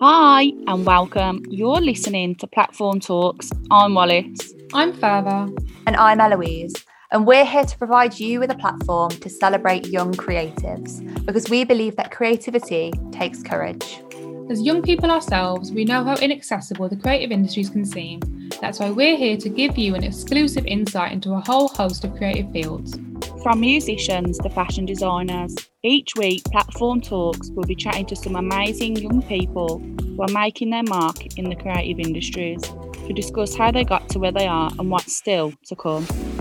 Hi and welcome. You're listening to Platform Talks. I'm Wallace. I'm Further. And I'm Eloise. And we're here to provide you with a platform to celebrate young creatives because we believe that creativity takes courage. As young people ourselves, we know how inaccessible the creative industries can seem. That's why we're here to give you an exclusive insight into a whole host of creative fields. From musicians to fashion designers, each week Platform Talks will be chatting to some amazing young people who are making their mark in the creative industries to discuss how they got to where they are and what's still to come.